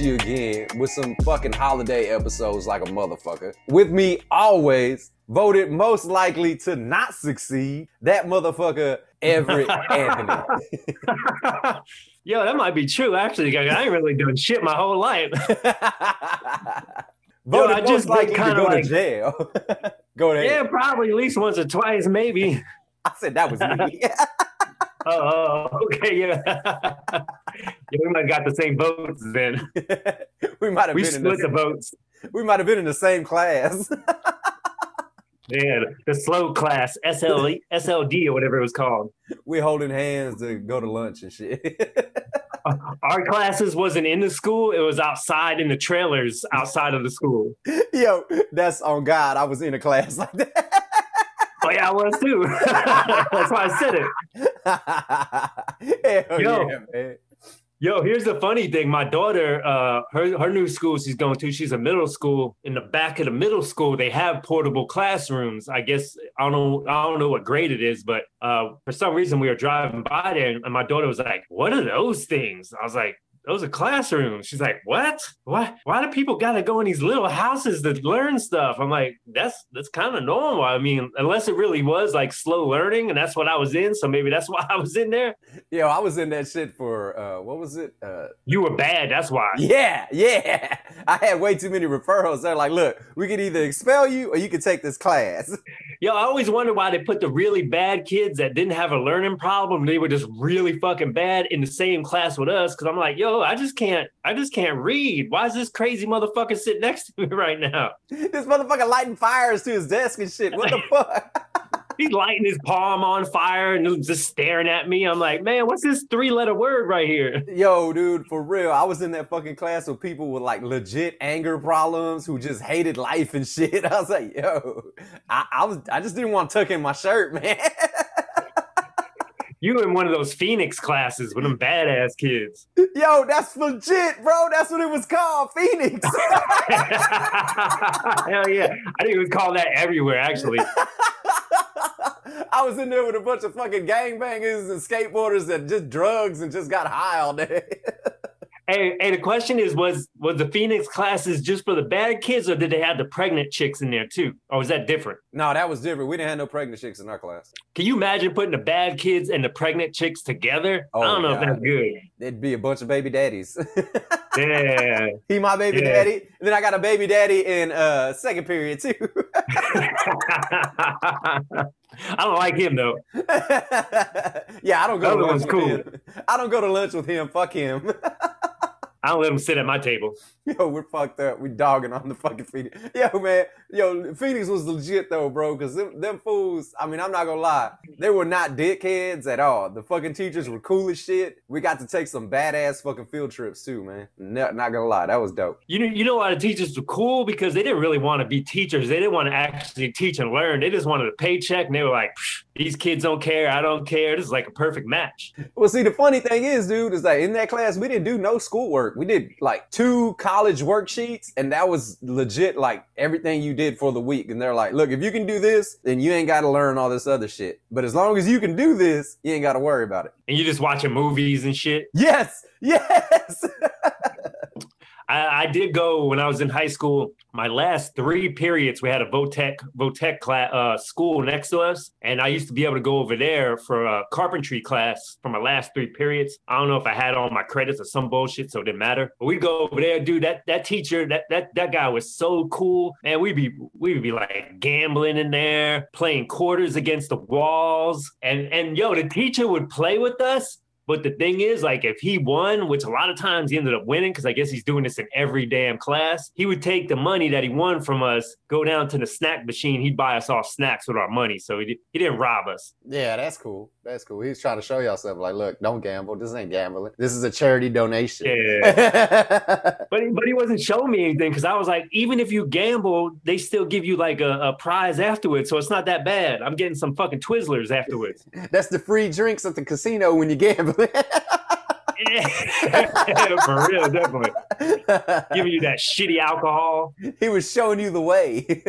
You again with some fucking holiday episodes like a motherfucker. With me always, voted most likely to not succeed, that motherfucker Everett Anthony. Yo, that might be true actually. I ain't really doing shit my whole life. Voted most just likely to go to jail. Go ahead. Yeah, probably at least once or twice, maybe. I said that was me. Oh, okay, yeah. We might have got the same votes then. We might have split the votes. We might have been in the same class. Yeah, the slow class, SLD or whatever it was called. We're holding hands to go to lunch and shit. Our classes wasn't in the school. It was outside in the trailers outside of the school. Yo, that's on God. I was in a class like that. Oh, yeah, I was too. That's why I said it. Hell yo, yeah, man. Yo, here's the funny thing. My daughter, her new school she's going to, she's a middle school. In the back of the middle school, they have portable classrooms. I guess, I don't know what grade it is, but for some reason we were driving by there and my daughter was like, what are those things? I was like, those are classrooms. She's like, what? Why do people got to go in these little houses to learn stuff? I'm like, that's kind of normal. I mean, unless it really was like slow learning, and that's what I was in. So maybe that's why I was in there. Yo, I was in that shit for, what was it? You were bad. That's why. Yeah. I had way too many referrals. They're like, look, we could either expel you or you could take this class. Yo, I always wonder why they put the really bad kids that didn't have a learning problem. They were just really fucking bad in the same class with us. Cause I'm like, yo, I just can't read. Why is this crazy motherfucker sitting next to me right now? This motherfucker lighting fires to his desk and shit. What the fuck? He's lighting his palm on fire and just staring at me. I'm like, man, what's this 3-letter word right here? Yo, dude, for real. I was in that fucking class with people with like legit anger problems who just hated life and shit. I was like, yo, I just didn't want to tuck in my shirt, man. You in one of those Phoenix classes with them badass kids. Yo, that's legit, bro. That's what it was called, Phoenix. Hell yeah. I think it was called that everywhere, actually. I was in there with a bunch of fucking gangbangers and skateboarders that just drugs and just got high all day. Hey, the question is, was the Phoenix classes just for the bad kids or did they have the pregnant chicks in there too? Or was that different? No, that was different. We didn't have no pregnant chicks in our class. Can you imagine putting the bad kids and the pregnant chicks together? Oh, I don't know if that's good. There'd be a bunch of baby daddies. Yeah. He my baby daddy. And then I got a baby daddy in second period too. I don't like him though. Yeah, I don't go to lunch with him. I don't go to lunch with him. Fuck him. I don't let him sit at my table. Yo, we're fucked up. We dogging on the fucking Phoenix. Yo, man. Yo, Phoenix was legit though, bro. Cause them fools, I mean, I'm not gonna lie. They were not dickheads at all. The fucking teachers were cool as shit. We got to take some badass fucking field trips too, man. No, not gonna lie. That was dope. You know why the teachers were cool? Because they didn't really want to be teachers. They didn't want to actually teach and learn. They just wanted a paycheck. And they were like, these kids don't care. I don't care. This is like a perfect match. Well, see, the funny thing is, dude, is that in that class, we didn't do no schoolwork. We did like 2 college worksheets. And that was legit like everything you did for the week. And they're like, look, if you can do this, then you ain't got to learn all this other shit. But as long as you can do this, you ain't got to worry about it. And you just watching movies and shit? Yes. I did go when I was in high school. My last 3 periods, we had a Votech class, school next to us. And I used to be able to go over there for a carpentry class for my last 3 periods. I don't know if I had all my credits or some bullshit, so it didn't matter. But we go over there, dude, that teacher, that guy was so cool. Man, we'd be like gambling in there, playing quarters against the walls. And yo, the teacher would play with us. But the thing is, like, if he won, which a lot of times he ended up winning, because I guess he's doing this in every damn class, he would take the money that he won from us, go down to the snack machine. He'd buy us all snacks with our money. So he didn't rob us. Yeah, that's cool. That's cool. He was trying to show y'all something. Like, look, don't gamble. This ain't gambling. This is a charity donation. Yeah. But he wasn't showing me anything, because I was like, even if you gamble, they still give you like a prize afterwards. So it's not that bad. I'm getting some fucking Twizzlers afterwards. That's the free drinks at the casino when you gamble. Yeah, for real, definitely. Giving you that shitty alcohol. He was showing you the way.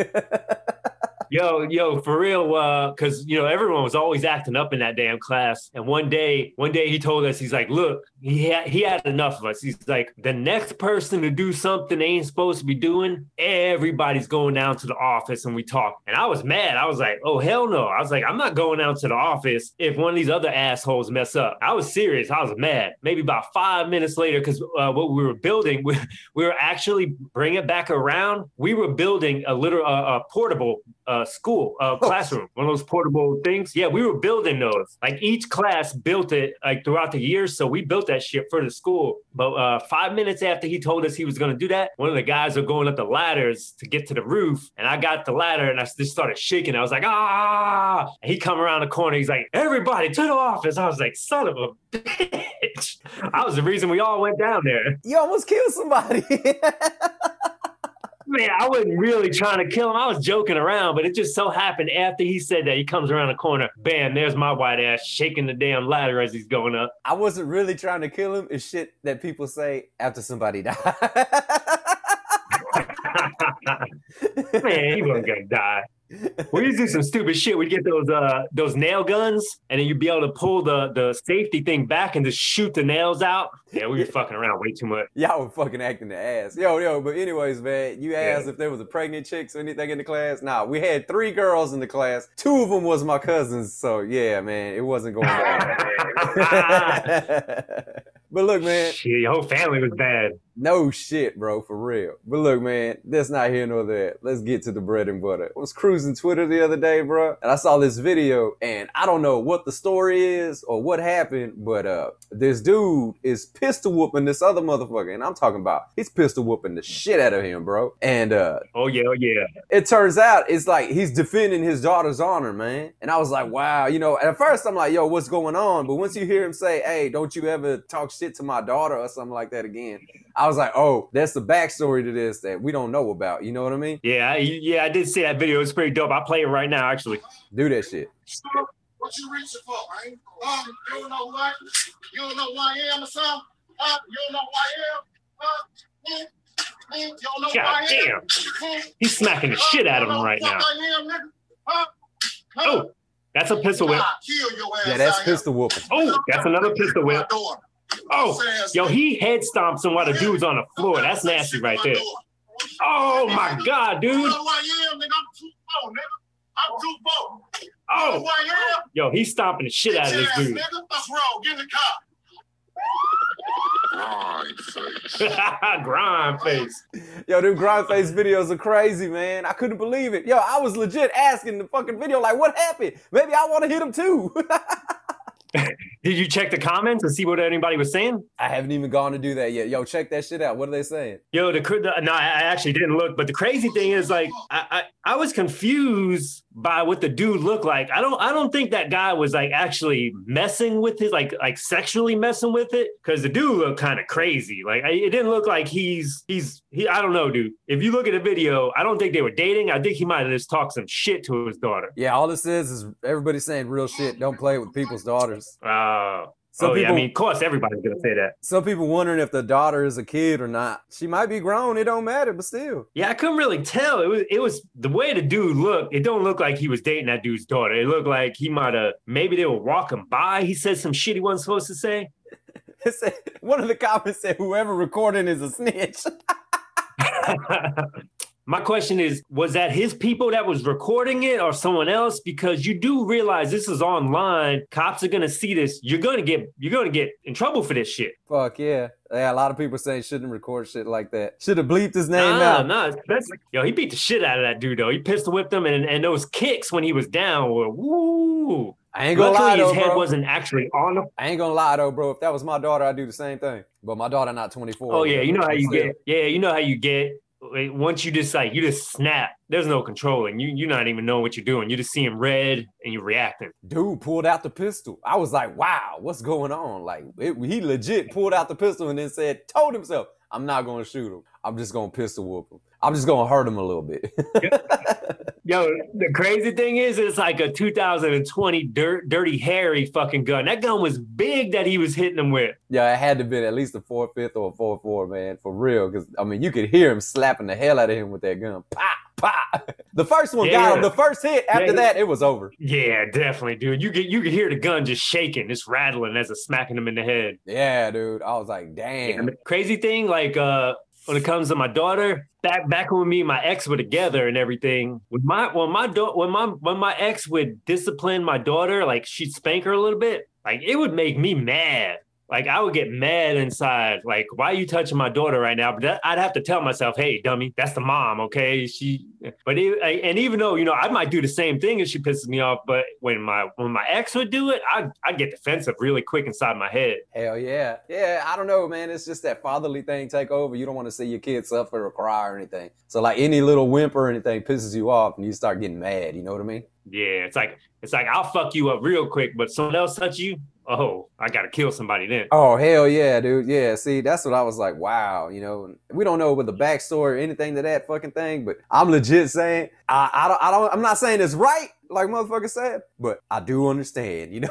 Yo, for real, because, you know, everyone was always acting up in that damn class. And one day he told us, he's like, look, he had enough of us. He's like, the next person to do something they ain't supposed to be doing, everybody's going down to the office and we talk. And I was mad. I was like, oh, hell no. I was like, I'm not going out to the office if one of these other assholes mess up. I was serious. I was mad. Maybe about 5 minutes later, because what we were building, we were actually bringing it back around. We were building a little portable school classroom, one of those portable things. Yeah, we were building those. Like, each class built it like throughout the years, so we built that shit for the school. But 5 minutes after he told us he was going to do that, one of the guys were going up the ladders to get to the roof, and I got the ladder and I just started shaking. I was like, ah! And he come around the corner. He's like, everybody to the office. I was like, son of a bitch. I was the reason we all went down there. You almost killed somebody. Man, I wasn't really trying to kill him. I was joking around, but it just so happened after he said that, he comes around the corner, bam, there's my white ass shaking the damn ladder as he's going up. I wasn't really trying to kill him. It's shit that people say after somebody died. Man, he wasn't gonna die. We used to do some stupid shit. We'd get those nail guns, and then you'd be able to pull the safety thing back and just shoot the nails out. Yeah, we were fucking around way too much. Y'all were fucking acting the ass. Yo, but anyways, man, you asked if there was a pregnant chicks or anything in the class. Nah, we had 3 girls in the class. 2 of them was my cousins, so yeah, man, it wasn't going bad. But look, man. Shit, your whole family was bad. No shit, bro, for real. But look, man, that's not here nor there. Let's get to the bread and butter. I was cruising Twitter the other day, bro, and I saw this video, and I don't know what the story is or what happened, but this dude is pistol whooping this other motherfucker, and I'm talking about he's pistol whooping the shit out of him, bro. And oh yeah. It turns out it's like he's defending his daughter's honor, man. And I was like, wow, you know. At first, I'm like, yo, what's going on? But once you hear him say, hey, don't you ever talk shit to my daughter or something like that again, I was like, oh, that's the backstory to this that we don't know about. You know what I mean? Yeah, I did see that video. It's pretty dope. I play it right now, actually. Do that shit. What you reaching for, man? You don't know what? You don't know who I am or something? You don't know who I am? You don't know who I am? God damn. He's smacking the shit out of him right now. Oh, that's a pistol whip. Yeah, that's pistol whooping. Oh, that's another pistol whip. Oh, yo, he head stomps him while the dude's on the floor. That's nasty right there. Oh, my God, dude. Oh, yo, he's stomping the shit out of this dude. Grind face. Yo, them grind face videos are crazy, man. I couldn't believe it. Yo, I was legit asking the fucking video, like, what happened? Maybe I want to hit him, too. Did you check the comments and see what anybody was saying? I haven't even gone to do that yet. Yo, check that shit out. What are they saying? Yo, no, I actually didn't look. But the crazy thing is, like, I was confused by what the dude looked like. I don't think that guy was like actually messing with his like sexually messing with it, because the dude looked kind of crazy. Like, it didn't look like he. I don't know, dude. If you look at the video, I don't think they were dating. I think he might have just talked some shit to his daughter. Yeah, all this is everybody saying real shit. Don't play with people's daughters. Yeah, I mean, of course, everybody's going to say that. Some people wondering if the daughter is a kid or not. She might be grown. It don't matter, but still. Yeah, I couldn't really tell. It was the way the dude looked. It don't look like he was dating that dude's daughter. It looked like he might have, maybe they were walking by. He said some shit he wasn't supposed to say. One of the comments said, whoever recording is a snitch. My question is, was that his people that was recording it or someone else? Because you do realize this is online. Cops are going to see this. You're going to get in trouble for this shit. Fuck yeah. Yeah, a lot of people saying shouldn't record shit like that. Should have bleeped his name out. Yo, he beat the shit out of that dude, though. He pistol whipped him, and those kicks when he was down were woo. I ain't gonna lie, though, his head wasn't actually on him. I ain't gonna lie, though, bro. If that was my daughter, I'd do the same thing. But my daughter not 24. Oh, yeah, you know how you get. Yeah, you know how you get. Once you just, like, you just snap. There's no controlling. You're not even knowing what you're doing. You're just seeing red, and you're reacting. Dude pulled out the pistol. I was like, wow, what's going on? Like, he legit pulled out the pistol and then told himself, I'm not gonna shoot him. I'm just gonna pistol whoop him. I'm just gonna hurt him a little bit. Yo, the crazy thing is, it's like a 2020 Dirty Harry fucking gun. That gun was big that he was hitting him with. Yeah, it had to be at least a 4.5 or a 4.4, man, for real. Because I mean, you could hear him slapping the hell out of him with that gun. Pop, pop. The first one got him. The first hit. After that, it was over. Yeah, definitely, dude. You could hear the gun just shaking, just rattling as it's smacking him in the head. Yeah, dude. I was like, damn. Yeah, crazy thing, like when it comes to my daughter, back when me and my ex were together and everything, when my ex would discipline my daughter, like she'd spank her a little bit, like it would make me mad. Like I would get mad inside. Like, why are you touching my daughter right now? But I'd have to tell myself, hey, dummy, that's the mom, okay? And even though, you know, I might do the same thing if she pisses me off, but when my ex would do it, I'd get defensive really quick inside my head. Hell yeah. Yeah, I don't know, man. It's just that fatherly thing take over. You don't want to see your kids suffer or cry or anything. So like any little whimper or anything pisses you off and you start getting mad, you know what I mean? Yeah, it's like I'll fuck you up real quick, but someone else touch you, oh, I got to kill somebody then. Oh, hell yeah, dude. Yeah, see, that's what I was like, wow. You know, we don't know with the backstory or anything to that fucking thing, but I'm legit saying, I'm not saying it's right, like motherfucker said, but I do understand, you know?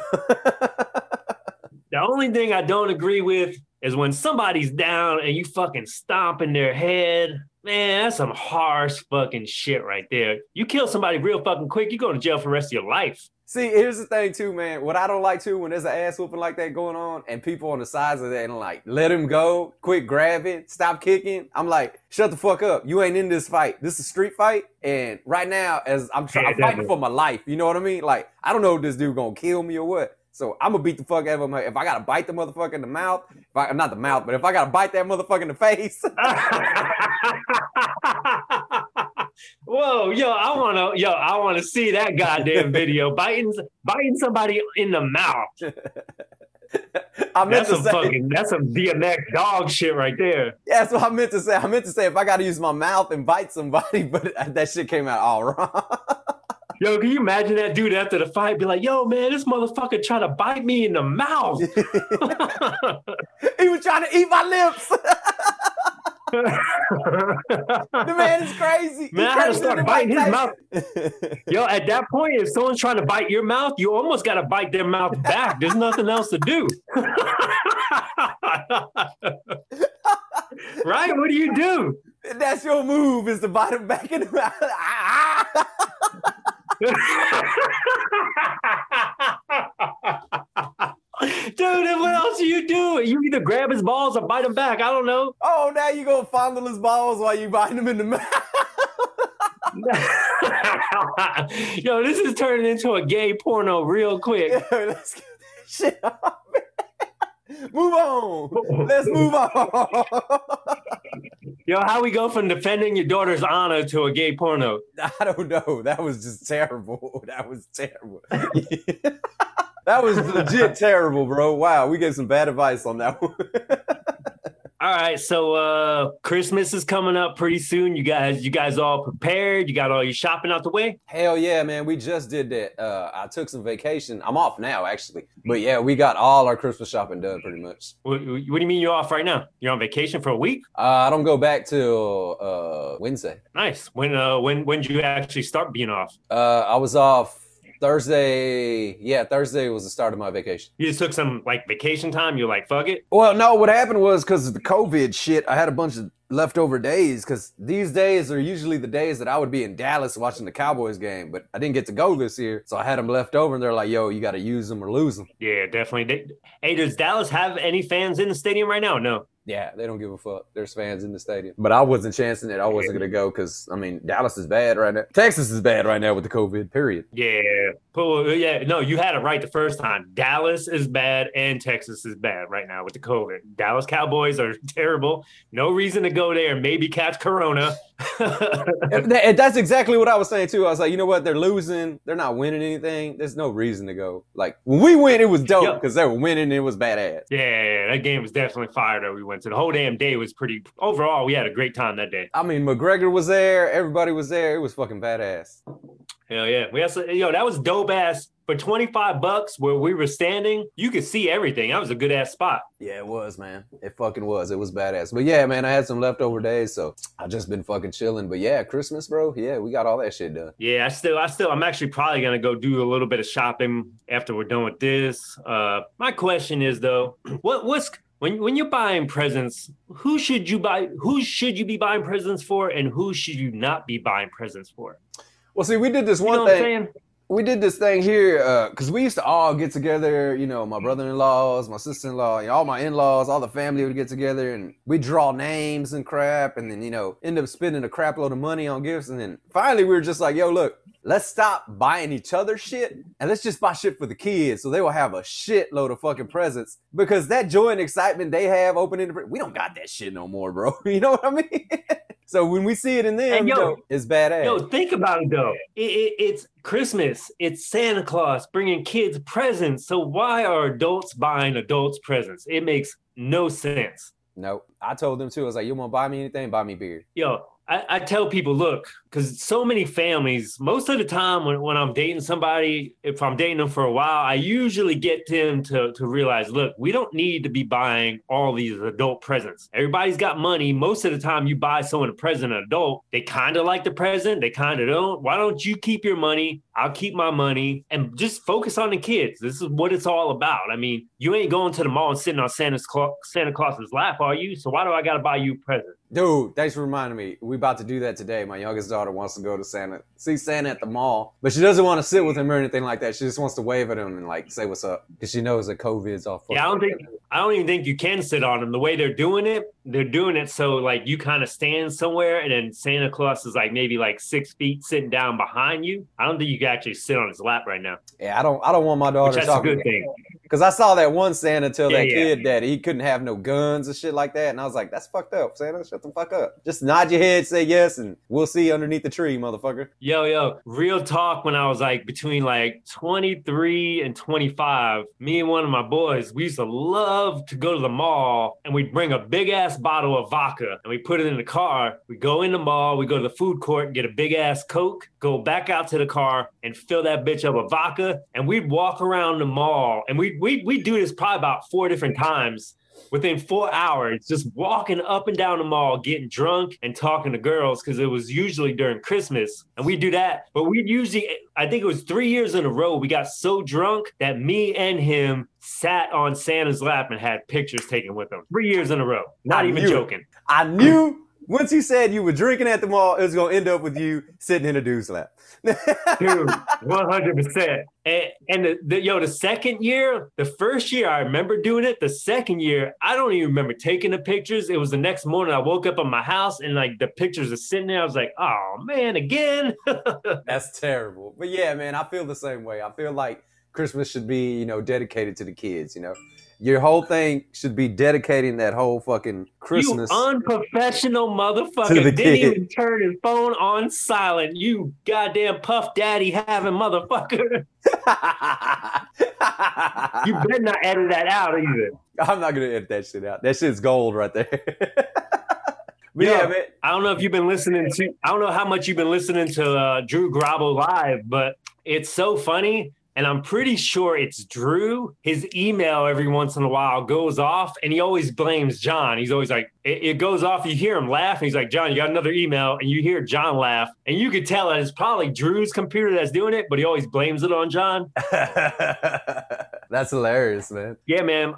The only thing I don't agree with is when somebody's down and you fucking stomp in their head. Man, that's some harsh fucking shit right there. You kill somebody real fucking quick, you go to jail for the rest of your life. See, here's the thing too, man. What I don't like too, when there's an ass whooping like that going on and people on the sides of that and like, let him go, quit grabbing, stop kicking. I'm like, shut the fuck up. You ain't in this fight. This is a street fight. And right now, as I'm fighting for my life, you know what I mean? Like, I don't know if this dude gonna kill me or what. So I'm gonna beat the fuck out of him. If I gotta bite the motherfucker in the mouth, not the mouth, but if I gotta bite that motherfucker in the face. Whoa, I wanna see that goddamn video biting somebody in the mouth. That's some DMX dog shit right there. Yeah, that's what I meant to say. I meant to say if I gotta use my mouth and bite somebody, but that shit came out all wrong. Yo, can you imagine that dude after the fight be like, yo, man, this motherfucker tried to bite me in the mouth. He was trying to eat my lips. The man is crazy. Man, I had to start biting his mouth. Yo, at that point, if someone's trying to bite your mouth, you almost got to bite their mouth back. There's nothing else to do. Right? What do you do? That's your move, is to bite them back in the mouth. Dude, what else do you do? You either grab his balls or bite him back. I don't know. Oh, now you gonna fondle his balls while you biting him in the mouth. Yo, this is turning into a gay porno real quick. Yo, let's get this shit off. Move on. Let's move on. Yo, how we go from defending your daughter's honor to a gay porno? I don't know. That was just terrible. That was terrible. That was legit terrible, bro. Wow, we gave some bad advice on that one. All right, so Christmas is coming up pretty soon. You guys all prepared? You got all your shopping out the way? Hell yeah, man. We just did that. I took some vacation. I'm off now, actually. But yeah, we got all our Christmas shopping done pretty much. What do you mean you're off right now? You're on vacation for a week? I don't go back till Wednesday. Nice. When did you actually start being off? I was off Thursday. Yeah, Thursday was the start of my vacation. You just took some like vacation time. You're like, fuck it. Well, no, what happened was because of the COVID shit, I had a bunch of leftover days because these days are usually the days that I would be in Dallas watching the Cowboys game, but I didn't get to go this year. So I had them left over and they're like, yo, you got to use them or lose them. Yeah, definitely. Hey, does Dallas have any fans in the stadium right now? No. Yeah, they don't give a fuck. There's fans in the stadium. But I wasn't chancing it. I wasn't going to go because, I mean, Dallas is bad right now. Texas is bad right now with the COVID, period. Yeah. Yeah. No, you had it right the first time. Dallas is bad and Texas is bad right now with the COVID. Dallas Cowboys are terrible. No reason to go there. Maybe catch Corona. That's exactly what I was saying too. I was like, you know what? They're losing. They're not winning anything. There's no reason to go. Like when we win, it was dope because they were winning. And it was badass. Yeah, that game was definitely fire that we went to. The whole damn day was pretty. Overall, we had a great time that day. I mean, McGregor was there. Everybody was there. It was fucking badass. Hell yeah. We also, yo, that was dope ass. For $25 where we were standing, you could see everything. That was a good ass spot. Yeah, it was, man. It fucking was. It was badass. But yeah, man, I had some leftover days, so I just been fucking chilling. But yeah, Christmas, bro. Yeah, we got all that shit done. Yeah, I'm actually probably gonna go do a little bit of shopping after we're done with this. My question is though, what's when you're buying presents, who should you be buying presents for, and who should you not be buying presents for? Well, see, we did this one thing. We did this thing here because we used to all get together, you know, my brother-in-laws, my sister-in-law, you know, all my in-laws, all the family would get together and we draw names and crap and then, you know, end up spending a crap load of money on gifts. And then finally we were just like, yo, look, let's stop buying each other shit and let's just buy shit for the kids so they will have a shitload of fucking presents because that joy and excitement they have opening the we don't got that shit no more, bro. You know what I mean? So when we see it in them, yo, it's badass. Yo, think about it though. It's Christmas. It's Santa Claus bringing kids presents. So why are adults buying adults presents? It makes no sense. Nope. I told them too. I was like, you want to buy me anything? Buy me beer. Yo, I tell people, look, because so many families, most of the time when I'm dating somebody, if I'm dating them for a while, I usually get them to realize, look, we don't need to be buying all these adult presents. Everybody's got money. Most of the time you buy someone a present, an adult, they kind of like the present. They kind of don't. Why don't you keep your money? I'll keep my money and just focus on the kids. This is what it's all about. I mean, you ain't going to the mall and sitting on Santa Claus's lap, are you? So why do I got to buy you a present? Dude, thanks for reminding me. We about to do that today. My youngest daughter wants to go to see Santa at the mall, but she doesn't want to sit with him or anything like that. She just wants to wave at him and like say what's up because she knows that COVID's off. Yeah, I don't even think you can sit on him. The way they're doing it so like you kind of stand somewhere and then Santa Claus is like maybe like 6 feet sitting down behind you. I don't think you can actually sit on his lap right now. Yeah, I don't want my daughter talking. That's a good thing. Because I saw that one Santa tell kid that he couldn't have no guns and shit like that. And I was like, that's fucked up, Santa. Shut the fuck up. Just nod your head, say yes, and we'll see you underneath the tree, motherfucker. Yo, real talk, when I was like between like 23 and 25, me and one of my boys, we used to love to go to the mall and we'd bring a big ass bottle of vodka and we put it in the car. We go in the mall, we go to the food court and get a big ass Coke, go back out to the car and fill that bitch up with vodka. And we'd walk around the mall and we do this probably about 4 different times within 4 hours, just walking up and down the mall, getting drunk and talking to girls because it was usually during Christmas. And we do that. But we'd usually, I think it was 3 years in a row, we got so drunk that me and him sat on Santa's lap and had pictures taken with him. 3 years in a row. Not even joking. I knew. Once you said you were drinking at the mall, it was going to end up with you sitting in a dude's lap. Dude, 100%. And the second year, the first year I remember doing it. The second year, I don't even remember taking the pictures. It was the next morning I woke up in my house and like the pictures are sitting there. I was like, oh man, again. That's terrible. But yeah, man, I feel the same way. I feel like Christmas should be, you know, dedicated to the kids, you know. Your whole thing should be dedicating that whole fucking Christmas. You unprofessional motherfucker. Didn't even turn his phone on silent. You goddamn Puff Daddy having motherfucker. You better not edit that out either. I'm not going to edit that shit out. That shit's gold right there. But yeah, man. I don't know how much you've been listening to Drew Grabo Live, but it's so funny. And I'm pretty sure it's Drew. His email every once in a while goes off and he always blames John. He's always like, it goes off. You hear him laugh. And he's like, John, you got another email. And you hear John laugh. And you could tell that it's probably Drew's computer that's doing it, but he always blames it on John. That's hilarious, man. Yeah, man.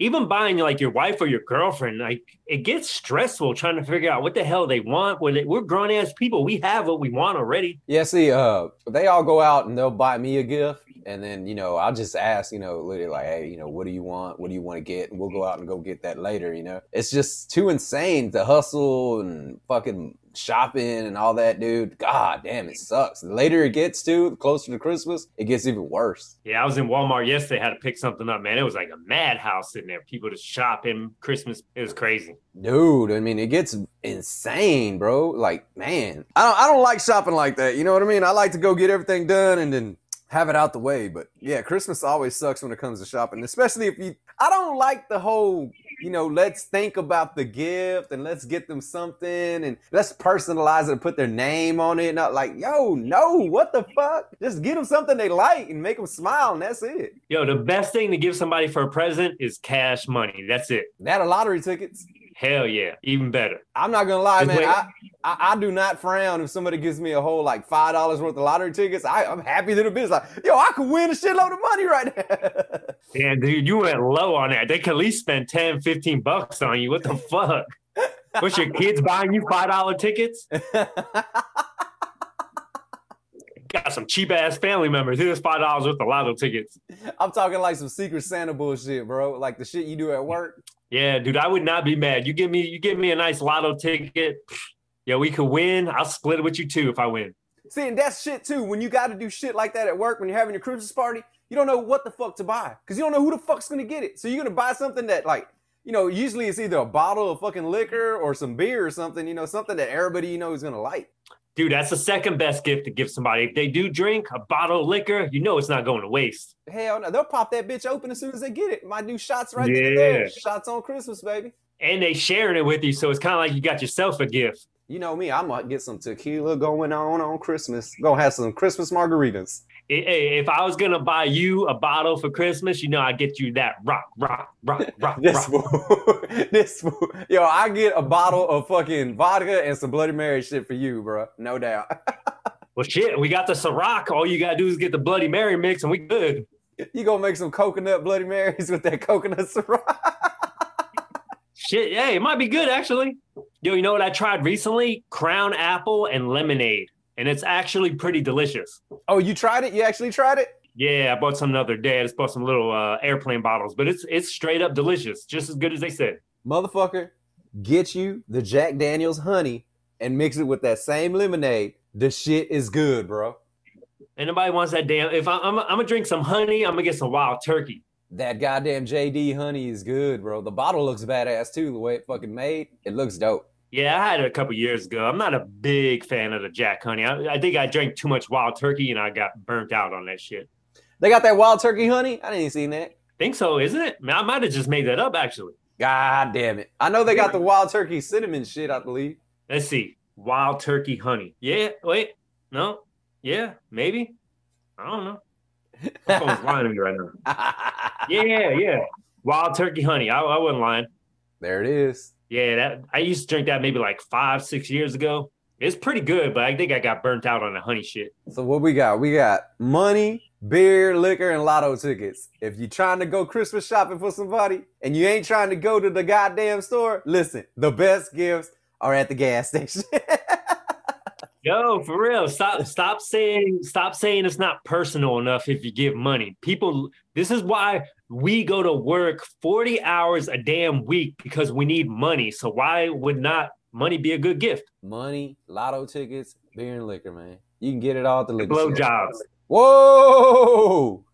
Even buying like your wife or your girlfriend, like it gets stressful trying to figure out what the hell they want. We're grown ass people. We have what we want already. Yeah, see, they all go out and they'll buy me a gift. And then, you know, I'll just ask, you know, literally like, hey, you know, what do you want? What do you want to get? And we'll go out and go get that later, you know? It's just too insane to hustle and fucking shopping and all that, dude. God damn, it sucks. The later it gets to, the closer to Christmas, it gets even worse. Yeah, I was in Walmart yesterday, had to pick something up, man. It was like a madhouse in there. People just shopping Christmas. It was crazy. Dude, I mean, it gets insane, bro. Like, man, I don't like shopping like that. You know what I mean? I like to go get everything done and then have it out the way. But yeah, Christmas always sucks when it comes to shopping, especially if you, I don't like the whole, you know, let's think about the gift and let's get them something and let's personalize it and put their name on it. Not like, yo, no, what the fuck? Just get them something they like and make them smile and that's it. Yo, the best thing to give somebody for a present is cash money. That's it. That or lottery tickets. Hell yeah, even better. I'm not gonna lie, man. I do not frown if somebody gives me a whole like $5 worth of lottery tickets. I'm happy to the business. Like, yo, I could win a shitload of money right now. Yeah, dude, you went low on that. They could at least spend $10-$15 on you. What the fuck? What's your kids buying you $5 tickets? Got some cheap ass family members. Here's $5 worth of lotto tickets. I'm talking like some Secret Santa bullshit, bro. Like the shit you do at work. Yeah, dude, I would not be mad. You give me a nice lotto ticket. Yeah, we could win. I'll split it with you too if I win. See, and that's shit too. When you got to do shit like that at work, when you're having your Christmas party, you don't know what the fuck to buy because you don't know who the fuck's gonna get it. So you're gonna buy something that, like, you know, usually it's either a bottle of fucking liquor or some beer or something. You know, something that everybody you know is gonna like. Dude, that's the second best gift to give somebody. If they do drink a bottle of liquor, you know it's not going to waste. Hell no. They'll pop that bitch open as soon as they get it. Might do shots right there. Shots on Christmas, baby. And they sharing it with you, so it's kind of like you got yourself a gift. You know me. I might get some tequila going on Christmas. Gonna have some Christmas margaritas. Hey, if I was going to buy you a bottle for Christmas, you know I'd get you that rock. This fool. Yo, I get a bottle of fucking vodka and some Bloody Mary shit for you, bro. No doubt. Well, shit, we got the Ciroc. All you got to do is get the Bloody Mary mix and we good. You going to make some coconut Bloody Marys with that coconut Ciroc? Shit, hey, it might be good, actually. Yo, you know what I tried recently? Crown apple and lemonade. And it's actually pretty delicious. Oh, you tried it? You actually tried it? Yeah, I bought some the other day. I just bought some little airplane bottles. But it's straight up delicious. Just as good as they said. Motherfucker, get you the Jack Daniel's honey and mix it with that same lemonade. The shit is good, bro. And nobody wants that damn... If I'm going to drink some honey, I'm going to get some Wild Turkey. That goddamn JD honey is good, bro. The bottle looks badass, too. The way it fucking made, it looks dope. Yeah, I had it a couple years ago. I'm not a big fan of the Jack honey. I think I drank too much Wild Turkey and I got burnt out on that shit. They got that Wild Turkey honey? I didn't see that. Think so, isn't it? Man, I might have just made that up, actually. God damn it. I know they got the Wild Turkey cinnamon shit, I believe. Let's see. Wild Turkey honey. Yeah, wait. No. Yeah, maybe. I don't know. My phone's lying to me right now. Yeah. Wild Turkey honey. I wasn't lying. There it is. Yeah, that I used to drink that maybe like 5-6 years ago. It's pretty good, but I think I got burnt out on the honey shit. So what we got? We got money, beer, liquor, and lotto tickets. If you're trying to go Christmas shopping for somebody and you ain't trying to go to the goddamn store, listen, the best gifts are at the gas station. Yo, for real. Stop saying it's not personal enough if you give money. People, this is why we go to work 40 hours a damn week because we need money. So why would not money be a good gift? Money, lotto tickets, beer and liquor, man. You can get it all at the liquor store. Blowjobs. Whoa!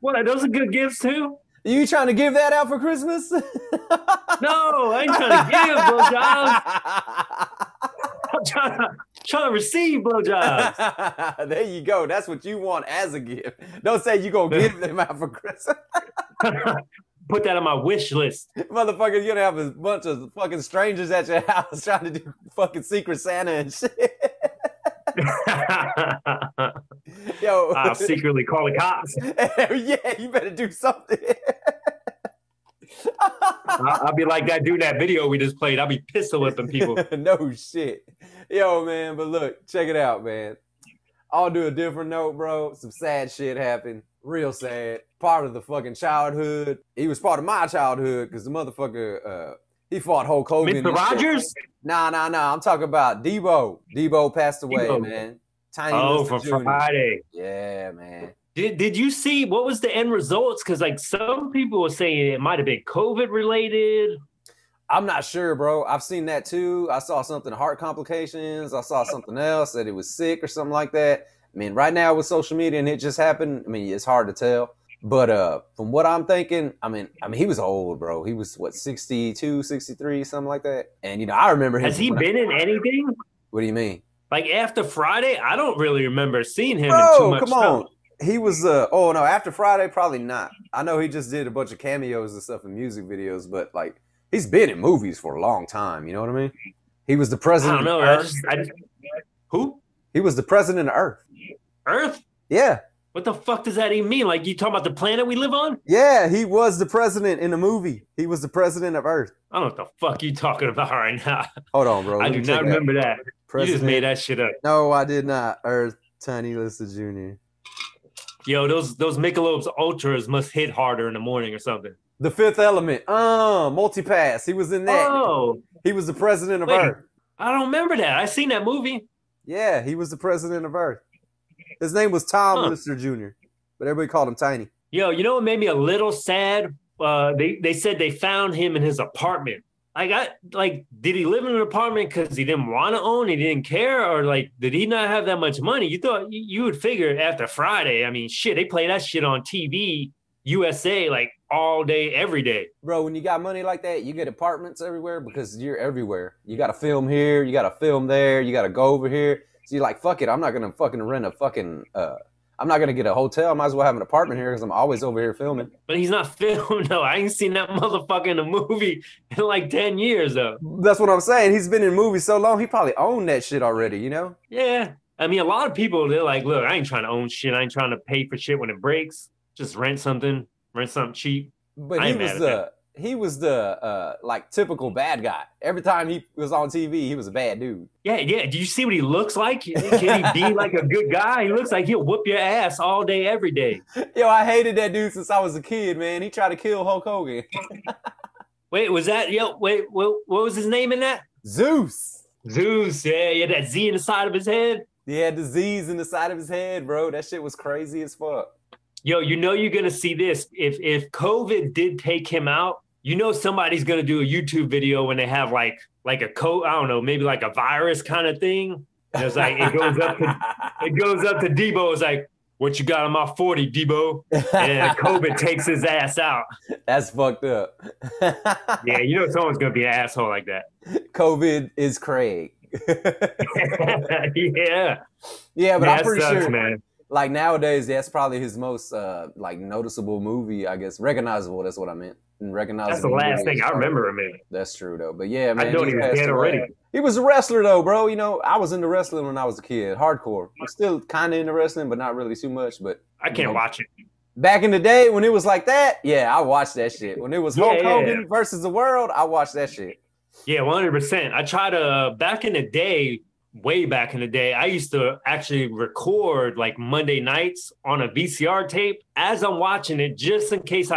What, are those good gifts too? You trying to give that out for Christmas? No, I ain't trying to give blowjobs. I'm trying to receive blowjobs. There you go. That's what you want as a gift. Don't say you're going to give them out for Christmas. Put that on my wish list. Motherfucker, you're going to have a bunch of fucking strangers at your house trying to do fucking Secret Santa and shit. Yo, I'll secretly call the cops. Yeah, you better do something. I'll be like that dude in that video we just played. I'll be pistol whipping people. No shit. Yo, man, but look, check it out, man. I'll do a different note, bro. Some sad shit happened. Real sad. Part of the fucking childhood. He was part of my childhood because the motherfucker, he fought Hulk Hogan. Mr. Rogers? Shit. Nah. I'm talking about Debo. Debo passed away, man. Tiny Lister Jr. Friday. Yeah, man. Did you see what was the end results? Because like some people were saying it might have been COVID related. I'm not sure, bro. I've seen that too. I saw something heart complications. I saw something else that he was sick or something like that. I mean, right now with social media and it just happened, I mean, it's hard to tell. But from what I'm thinking, I mean, he was old, bro. He was, what, 62, 63, something like that. And, you know, I remember him. Has he been in anything? What do you mean? Like, after Friday, I don't really remember seeing him in too much stuff. Come on. He was, oh, no, after Friday, probably not. I know he just did a bunch of cameos and stuff in music videos, but, like, he's been in movies for a long time. You know what I mean? He was the president of Earth. I just, who? He was the president of Earth. Earth? Yeah. What the fuck does that even mean? Like, you talking about the planet we live on? Yeah, he was the president in the movie. He was the president of Earth. I don't know what the fuck you talking about right now. Hold on, bro. I do not remember that. President. You just made that shit up. No, I did not. Earth, Tiny Lister Jr. Yo, those Michelob's Ultras must hit harder in the morning or something. The Fifth Element. Multipass. He was in that. Oh. He was the president of Earth. I don't remember that. I seen that movie. Yeah, he was the president of Earth. His name was Tom Lister Jr., but everybody called him Tiny. Yo, you know what made me a little sad? They said they found him in his apartment. Did he live in an apartment because he didn't want to own, he didn't care, or, like, did he not have that much money? You thought you would figure after Friday. I mean, shit, they play that shit on TV, USA, like, all day, every day. Bro, when you got money like that, you get apartments everywhere because you're everywhere. You got to film here, you got to film there, you got to go over here. So you're like, fuck it, I'm not going to fucking rent a fucking, I'm not going to get a hotel. I might as well have an apartment here because I'm always over here filming. But he's not filmed, though. I ain't seen that motherfucker in a movie in like 10 years, though. That's what I'm saying. He's been in movies so long, he probably owned that shit already, you know? Yeah. I mean, a lot of people, they're like, look, I ain't trying to own shit. I ain't trying to pay for shit when it breaks. Just rent something cheap. But he was the typical bad guy. Every time he was on TV, he was a bad dude. Yeah. Do you see what he looks like? Can he be like a good guy? He looks like he'll whoop your ass all day, every day. Yo, I hated that dude since I was a kid, man. He tried to kill Hulk Hogan. What was his name in that? Zeus. Zeus, yeah. He had that Z in the side of his head. He had the Z's in the side of his head, bro. That shit was crazy as fuck. Yo, you know you're going to see this. If COVID did take him out, you know somebody's going to do a YouTube video when they have like a coat, I don't know, maybe like a virus kind of thing. And it's like it goes up to Debo. It's like, what you got on my 40, Debo? And COVID takes his ass out. That's fucked up. Yeah, you know someone's going to be an asshole like that. COVID is Craig. Yeah. Yeah, but I'm pretty sure, man. Like, nowadays, that's probably his most, noticeable movie, I guess. Recognizable, that's what I meant. That's the last thing I remember him in. That's true, though. But, yeah, man. I know he was dead already. He was a wrestler, though, bro. You know, I was into wrestling when I was a kid. Hardcore. I'm still kind of into wrestling, but not really too much. But I can't watch it. Back in the day, when it was like that, yeah, I watched that shit. When it was Hulk Hogan versus the world, I watched that shit. Yeah, 100%. I tried to, way back in the day, I used to actually record like Monday nights on a VCR tape as I'm watching it, just in case I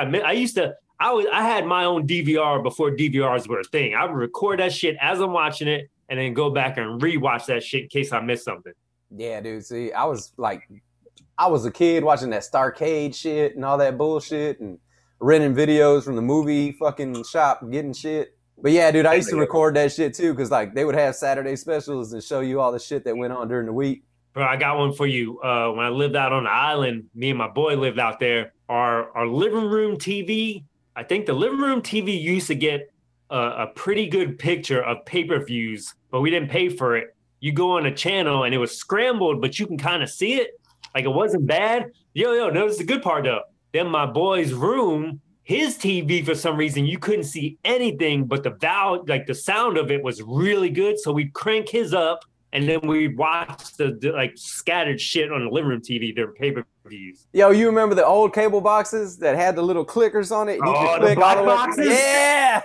had my own DVR before DVRs were a thing. I would record that shit as I'm watching it and then go back and rewatch that shit in case I missed something. Yeah, dude. See, I was a kid watching that Starcade shit and all that bullshit and renting videos from the movie fucking shop, getting shit. But yeah, dude, I used to record that shit too, because like they would have Saturday specials and show you all the shit that went on during the week. Bro, I got one for you. When I lived out on the island, me and my boy lived out there. Our living room TV, I think the living room TV used to get a pretty good picture of pay-per-views, but we didn't pay for it. You go on a channel and it was scrambled, but you can kind of see it. Like it wasn't bad. Yo, notice the good part though. Then my boy's room, his TV, for some reason, you couldn't see anything, but the sound of it was really good. So we'd crank his up, and then we'd watch the scattered shit on the living room TV during pay-per-views. Yo, you remember the old cable boxes that had the little clickers on it? The block boxes? Yeah!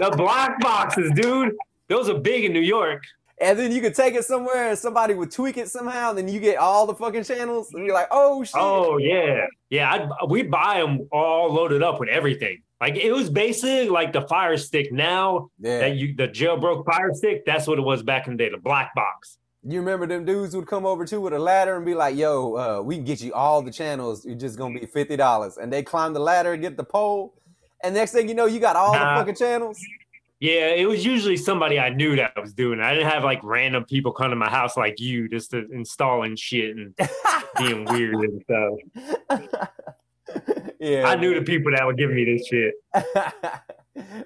The block boxes, dude. Those are big in New York. And then you could take it somewhere and somebody would tweak it somehow. And then you get all the fucking channels and you're like, oh, shit. Oh, yeah. Yeah, we'd buy them all loaded up with everything. Like it was basically like the Fire Stick now. Yeah. The jailbroke Fire Stick. That's what it was back in the day, the black box. You remember them dudes would come over too with a ladder and be like, yo, we can get you all the channels. You're just going to be $50. And they climb the ladder and get the pole. And next thing you know, you got all the fucking channels. Yeah, it was usually somebody I knew that was doing it. I didn't have like random people come to my house like you just to installing shit and being weird and stuff. Yeah, I knew the people that would give me this shit.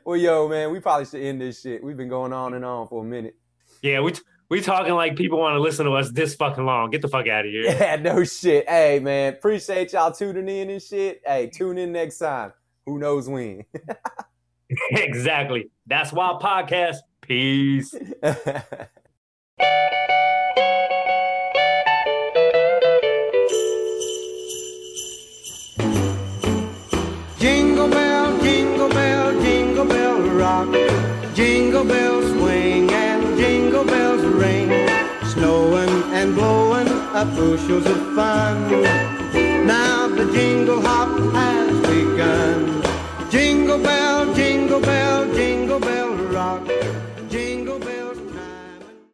Well, yo, man, we probably should end this shit. We've been going on and on for a minute. Yeah, we talking like people want to listen to us this fucking long. Get the fuck out of here. Yeah, no shit. Hey, man, appreciate y'all tuning in and shit. Hey, tune in next time. Who knows when? Exactly. That's Wild Podcast. Peace. Jingle bell, jingle bell, jingle bell rock. Jingle bells swing and jingle bells ring. Snowing and blowing up bushels of fun. Now the jingle hop has